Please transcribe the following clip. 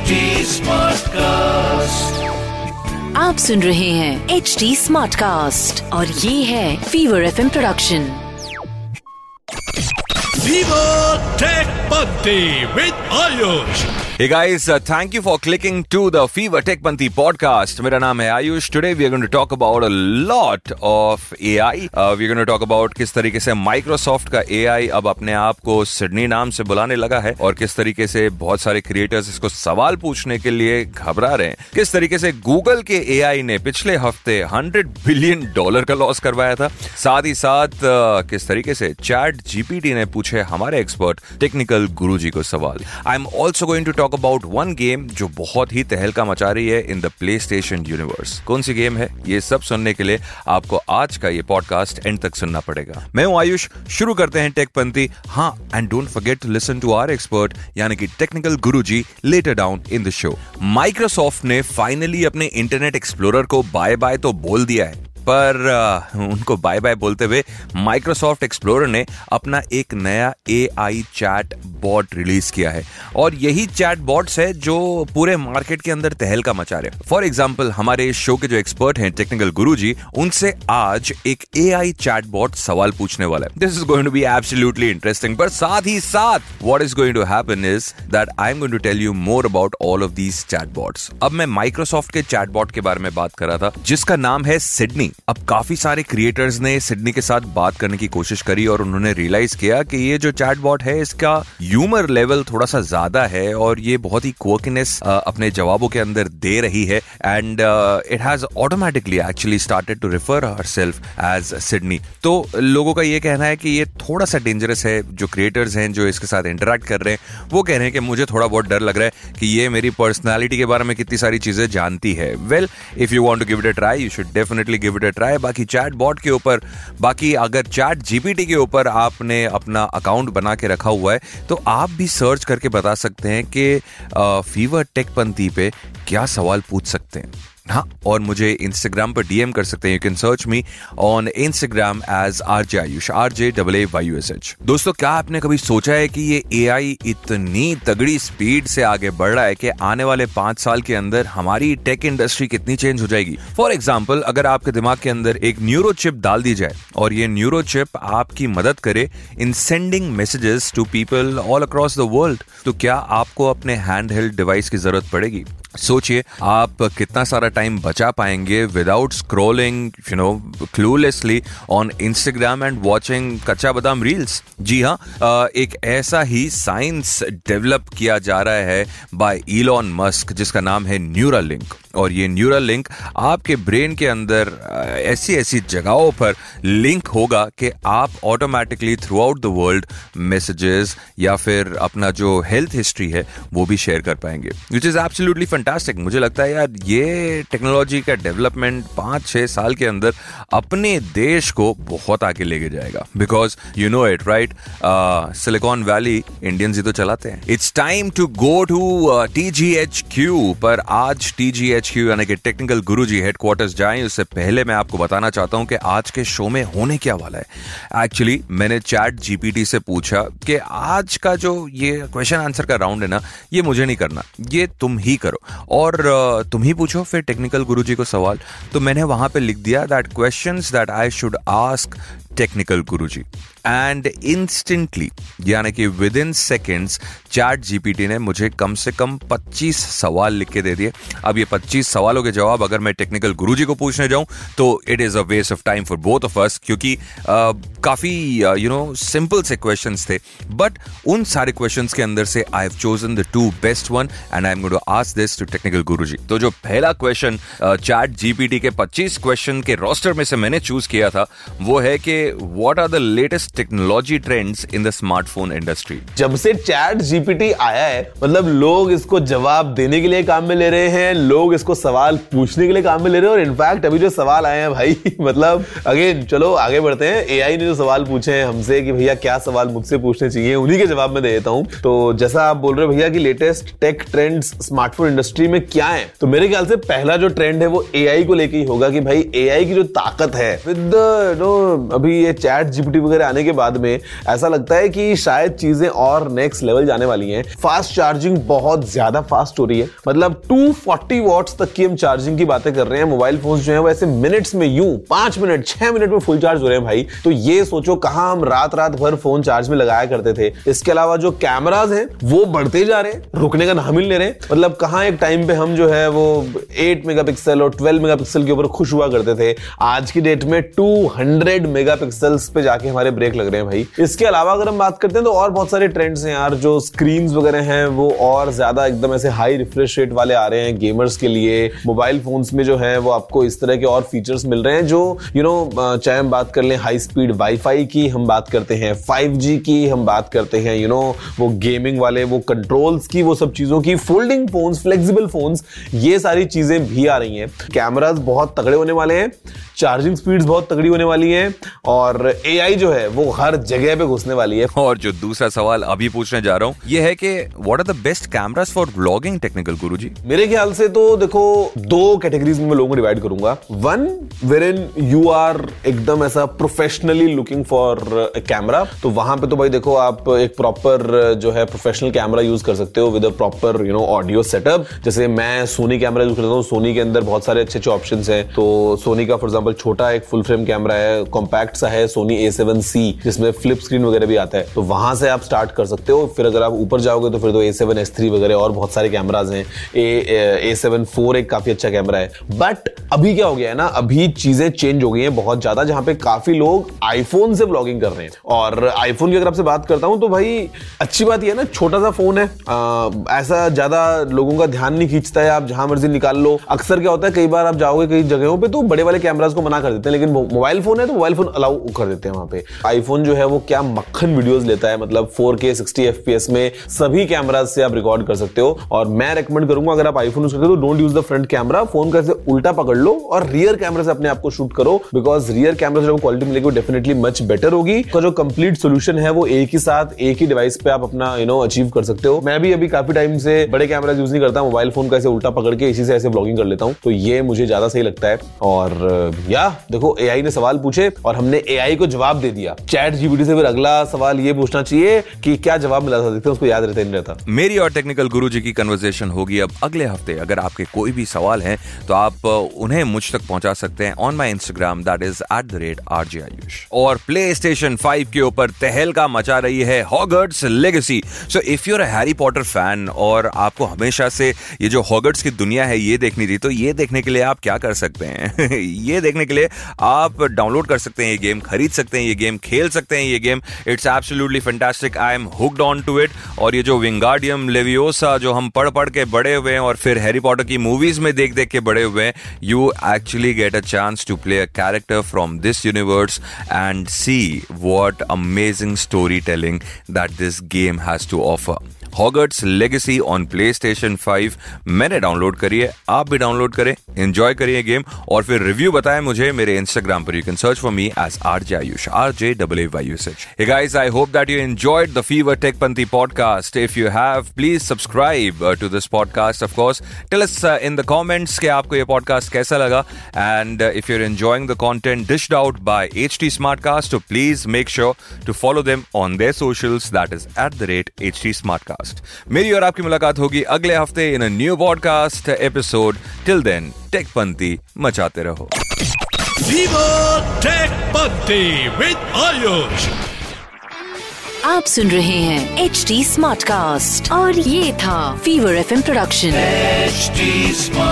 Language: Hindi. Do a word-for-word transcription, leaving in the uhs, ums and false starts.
H D smart cast. आप सुन रहे हैं एच डी स्मार्ट कास्ट और ये है Fever F M production. Hey guys, uh, thank you for clicking to the Fever Tech Panthi podcast. मेरा नाम है Ayush. Today we are going to talk about a lot of A I. Uh, we are going to talk about किस तरीके से Microsoft का A I अब अपने आप को सिडनी नाम से बुलाने लगा है और किस तरीके से बहुत सारे क्रिएटर्स इसको सवाल पूछने के लिए घबरा रहे हैं. किस तरीके से Google के A I ने पिछले हफ्ते one hundred बिलियन डॉलर का लॉस करवाया था. साथ ही साथ uh, किस तरीके से ChatGPT ने पूछे हमारे एक्सपर्ट टेक्निकल गुरुजी को सवाल. I am also going to talk about one game जो बहुत ही तहलका मचा रही है in the PlayStation universe. कौन सी गेम है ये सब सुनने के लिए आपको आज का ये पॉडकास्ट एंड तक सुनना पड़ेगा. मैं हूं आयुष. शुरू करते हैं टेक पंथी. हाँ, and don't forget to listen to our expert यानी कि technical Guruji later down in the show. Microsoft ने फाइनली अपने इंटरनेट एक्सप्लोरर को बाय बाय तो बोल दिया है, पर आ, उनको बाय बाय बोलते हुए माइक्रोसॉफ्ट एक्सप्लोरर ने अपना एक नया एआई चैट बॉट रिलीज किया है और यही चैट बॉट्स है जो पूरे मार्केट के अंदर तहलका मचा रहे हैं. फॉर एग्जांपल, हमारे इस शो के जो एक्सपर्ट हैं टेक्निकल गुरुजी, उनसे आज एक एआई चैट बॉट सवाल पूछने वाला है. This is going to be absolutely interesting. पर साथ ही साथ what is going to happen is that I am going to tell you more about all of these chat bots. अब मैं माइक्रोसॉफ्ट के चैट बॉट के बारे में बात कर रहा था जिसका नाम है सिडनी. अब काफी सारे क्रिएटर्स ने सिडनी के साथ बात करने की कोशिश करी और उन्होंने रियलाइज किया कि ये जो चैटबॉट है इसका ह्यूमर लेवल थोड़ा सा ज्यादा है और ये बहुत ही क्वर्किनेस अपने जवाबों के अंदर दे रही है. And it has automatically actually started to refer herself as Sydney. तो लोगों का ये कहना है कि ये थोड़ा सा डेंजरस है. जो क्रिएटर्स हैं जो इसके साथ इंटरेक्ट कर रहे हैं वो कह रहे हैं कि मुझे थोड़ा बहुत डर लग रहा है कि ये मेरी पर्सनैलिटी के बारे में कितनी सारी चीजें जानती है. Well, if you want to give it a try, you should definitely give try. बाकी चैट बॉट के ऊपर, बाकी अगर चैट जीपीटी के ऊपर आपने अपना अकाउंट बना के रखा हुआ है तो आप भी सर्च करके बता सकते हैं कि फीवर टेक पंथी पे क्या सवाल पूछ सकते हैं. हाँ, और मुझे इंस्टाग्राम पर डीएम कर सकते हैं. You can search me on Instagram as RJ Ayush, RJ double A Y U S H. दोस्तों, क्या आपने कभी सोचा है कि ये एआई इतनी तगड़ी स्पीड से आगे बढ़ रहा है कि आने वाले पांच साल के अंदर हमारी टेक इंडस्ट्री कितनी चेंज हो जाएगी? फॉर एग्जाम्पल, अगर आपके दिमाग के अंदर एक न्यूरो चिप डाल दी जाए और ये न्यूरो चिप आपकी मदद करे in sending messages to people all across the world, तो क्या आपको अपने हैंड हेल्ड डिवाइस की जरूरत पड़ेगी? सोचिए आप कितना सारा टाइम बचा पाएंगे without scrolling you know cluelessly on Instagram and watching Kacha Badam reels. जी हाँ, एक ऐसा ही साइंस डेवलप किया जा रहा है बाय इलॉन मस्क जिसका नाम है न्यूरालिंक. और ये न्यूरालिंक आपके ब्रेन के अंदर ऐसी ऐसी जगहों पर लिंक होगा कि आप automatically throughout the world messages या फिर अपना जो हेल्थ हिस्ट्री है वो भी शेयर कर पाएंगे, विच इज एब्सोल्युटली फैंटास्टिक. मुझे लगता है यार ये टेक्नोलॉजी का डेवलपमेंट पाँच छः साल के अंदर अपने देश को बहुत आगे लेके जाएगा. Because you know it right, Silicon Valley Indians ही तो चलाते हैं. It's time to go to T G H Q. पर आज टी जी एच यानी कि टेक्निकल गुरुजी हेडक्वार्टर्स जाएं उससे पहले मैं आपको बताना चाहता हूं कि आज के शो में होने क्या वाला है. एक्चुअली मैंने चैट जीपीटी से पूछा कि आज का जो ये क्वेश्चन आंसर का राउंड है ना, ये मुझे नहीं करना, ये तुम ही करो और तुम ही पूछो फिर टेक्निकल गुरुजी को सवाल. तो मैंने वहां पे लिख दिया that questions that I should ask technical Guruji. And instantly यानी कि within seconds chat GPT ने मुझे कम से कम पच्चीस सवाल लिख के दे दिए. अब ये पच्चीस सवालों के जवाब अगर मैं टेक्निकल गुरुजी को पूछने जाऊं तो it is a waste of time for both of us, क्योंकि काफ़ी यू नो सिंपल से क्वेश्चंस थे. बट उन सारे क्वेश्चंस के अंदर से I have chosen the two best one and I am going to ask this to technical Guruji. तो जो पहला क्वेश्चन चैट जीपीटी के पच्चीस क्वेश्चन के रोस्टर में से मैंने चूज किया था वो है कि what are the latest technology trends in the smartphone industry. जब से चैट जीपीटी आया है, मतलब लोग इसको जवाब देने के लिए काम में ले रहे हैं, लोग इसको सवाल पूछने के लिए काम में ले रहे हैं और इनफैक्ट अभी जो सवाल आए हैं भाई मतलब अगेन चलो आगे बढ़ते हैं. एआई ने जो सवाल पूछे हैं हमसे कि भैया क्या सवाल मुझसे पूछने चाहिए, उन्हीं के जवाब में दे देता हूं. तो जैसा आप बोल रहे भैया कि latest tech trends smartphone industry में क्या है, तो मेरे ख्याल से पहला जो ट्रेंड है वो एआई को लेकर ही होगा कि भाई एआई की जो ताकत है विद नो अभी अभी ये चैट जीपीटी वगैरह आने के बाद में ऐसा लगता है कि शायद चीजें और नेक्स्ट लेवल जाने वाली हैं। फास्ट चार्जिंग बहुत ज्यादा फास्ट हो रही है, मतलब दो सौ चालीस वॉट्स तक की हम चार्जिंग की बातें कर रहे हैं। मोबाइल फोन्स जो है वैसे मिनट्स में यूं पांच मिनट छह मिनट में फुल चार्ज हो रहे हैं भाई। तो ये सोचो कहां हम रात रात भर फोन चार्ज में लगाया करते थे। इसके अलावा जो कैमराज हैं वो बढ़ते जा रहे हैं, रुकने का नाम ही नहीं ले रहे हैं। मतलब कहां एक टाइम पे हम जो है वो आठ मेगापिक्सल और बारह मेगापिक्सल के ऊपर खुश हुआ करते थे, आज की डेट में दो सौ मेगापिक्सल्स पे जाके हमारे ब्रेक लग रहे हैं भाई। इसके अलावा अगर हम बात करते हैं तो और बहुत सारे ट्रेंड्स हैं यार, जो स्क्रीन्स वगैरह हैं वो और ज्यादा एकदम ऐसे हाई रिफ्रेश रेट वाले आ रहे हैं गेमर्स के लिए। मोबाइल फोन्स में जो है वो आपको इस तरह के और फीचर्स मिल रहे हैं जो यू नो, चाहे हम बात कर लें हाई स्पीड वाईफाई की, हम बात करते हैं फाइव जी की, हम बात करते हैं यू नो वो गेमिंग वाले वो कंट्रोल्स की, वो सब चीजों की, फोल्डिंग फोन्स, फ्लेक्सिबल फोन्स, ये सारी चीजें भी आ रही हैं। कैमरास बहुत तगड़े होने वाले हैं, चार्जिंग स्पीड्स बहुत तगड़ी होने वाली हैं और एआई जो है वो हर जगह पे घुसने वाली है। और जो दूसरा सवाल अभी पूछने जा रहा हूँ ये है कि what are the best cameras for vlogging technical Guruji? मेरे ख्याल से तो देखो दो कैटेगरीज में मैं लोगों को डिवाइड करूंगा। One wherein you are एकदम ऐसा प्रोफेशनली लुकिंग फॉर कैमरा, तो वहां पे तो भाई देखो आप एक प्रॉपर जो है प्रोफेशनल कैमरा यूज कर सकते हो with a proper you know audio setup. जैसे मैं सोनी कैमरा यूज करता हूँ, सोनी के अंदर बहुत सारे अच्छे अच्छे ऑप्शन है। तो सोनी का फॉर एग्जाम्पल छोटा एक फुल फ्रेम कैमरा है, कॉम्पैक्ट सा है सोनी ए सेवन सी जिसमें फ्लिप स्क्रीन वगैरह भी आता है, तो वहां से आप स्टार्ट कर सकते हो। फिर अगर आप ऊपर जाओगे तो फिर तो ए सेवन एस थ्री वगैरह और बहुत सारे कैमराज हैं, ए ए सेवन फोर एक काफी अच्छा कैमरा है। बट अभी क्या हो गया है ना, अभी चीजें चेंज हो गई हैं बहुत ज्यादा, जहां पे काफी लोग आईफोन से ब्लॉगिंग कर रहे हैं। और आईफोन की अगर आपसे बात करता हूं तो भाई अच्छी बात यह है ना, छोटा सा फोन है, आ, ऐसा ज्यादा लोगों का ध्यान नहीं खींचता है, आप जहां मर्जी निकाल लो। अक्सर क्या होता है कई बार आप जाओगे कई जगहों पे तो बड़े वाले कैमराज को मना कर देते हैं, लेकिन मोबाइल फोन है तो मोबाइल फोन अलाउ कर देते हैं वहां पे। आईफोन जो है वो क्या मक्खन वीडियोस लेता है, मतलब फोर के सिक्सटी एफ पी एस में सभी कैमराज से आप रिकॉर्ड कर सकते हो। और मैं रेकमेंड करूंगा अगर आप आईफोन यूज करते हो तो don't use the front camera, phone कैसे उल्टा पकड़ लो और रियर कैमरा से अपने आप को शूट करो, बिकॉज रियर कैमरा से क्वालिटी मिलेगी वो डेफिनेटली मच बेटर होगी। तो जो कंप्लीट सोल्यूशन है वो एक ही साथ एक ही डिवाइस पे आप अपना यू नो अचीव कर सकते हो। मैं भी अभी काफी टाइम से बड़े कैमरा यूज नहीं करता, मोबाइल फोन कैसे उल्टा पकड़ के इसी से ऐसे ब्लॉगिंग कर लेता हूँ, तो ये मुझे ज्यादा सही लगता है। और या देखो एआई ने सवाल पूछे और हमने एआई को जवाब दे दिया। चैट जीपीटी से फिर अगला सवाल ये पूछना चाहिए कि क्या जवाब मिला था, देखते हैं उसको याद रहता नहीं रहता। मेरी और टेक्निकल गुरुजी की कन्वर्सेशन होगी अब अगले हफ्ते। अगर आपके कोई भी सवाल हैं तो आप उन्हें मुझ तक पहुंचा सकते हैं on my Instagram, that is at the rate RJ Ayush. और प्ले स्टेशन फाइव के ऊपर तहलका मचा रही है Hogwarts Legacy. So if you are a Harry Potter fan और आपको हमेशा से ये जो हॉगवर्ट्स की दुनिया है ये देखनी थी, तो ये देखने के लिए आप क्या कर सकते हैं? ये देखने के लिए आप डाउनलोड कर सकते हैं, ये गेम खरीद सकते हैं, ये गेम खेल सकते हैं। ये game it's absolutely fantastic, I am hooked on to it. और ये जो विंगार्डियम लेवियोसा जो हम पढ़ पढ़ के बड़े हुए हैं और फिर हैरी पॉटर की मूवीज में देख देख के बड़े हुए हैं, you actually get a chance to play a character from this universe and see what amazing story telling that this game has to offer. Hogwarts Legacy on PlayStation five मैंने डाउनलोड करी है, आप भी डाउनलोड करें, एंजॉय करिए गेम और फिर रिव्यू बताएं मुझे मेरे इंस्टाग्राम पर। You can search for me as RJ Ayush, RJ W Ayush. Hey guys, I hope that you enjoyed the Fever Tech Panthi podcast. If you have, please subscribe to this podcast. Of course tell us in the comments कि आपको ये पॉडकास्ट कैसा लगा, and if you are enjoying the content dished out by HT Smartcast, तो please make sure to follow them on their socials, that is at the rate HT Smartcast. मेरी और आपकी मुलाकात होगी अगले हफ्ते in a new podcast episode. Till then Tech Panthi मचाते रहो। Viva Tech Panti with Ayush. आप सुन रहे हैं एच डी स्मार्ट कास्ट और ये था Fever F M production H D smart.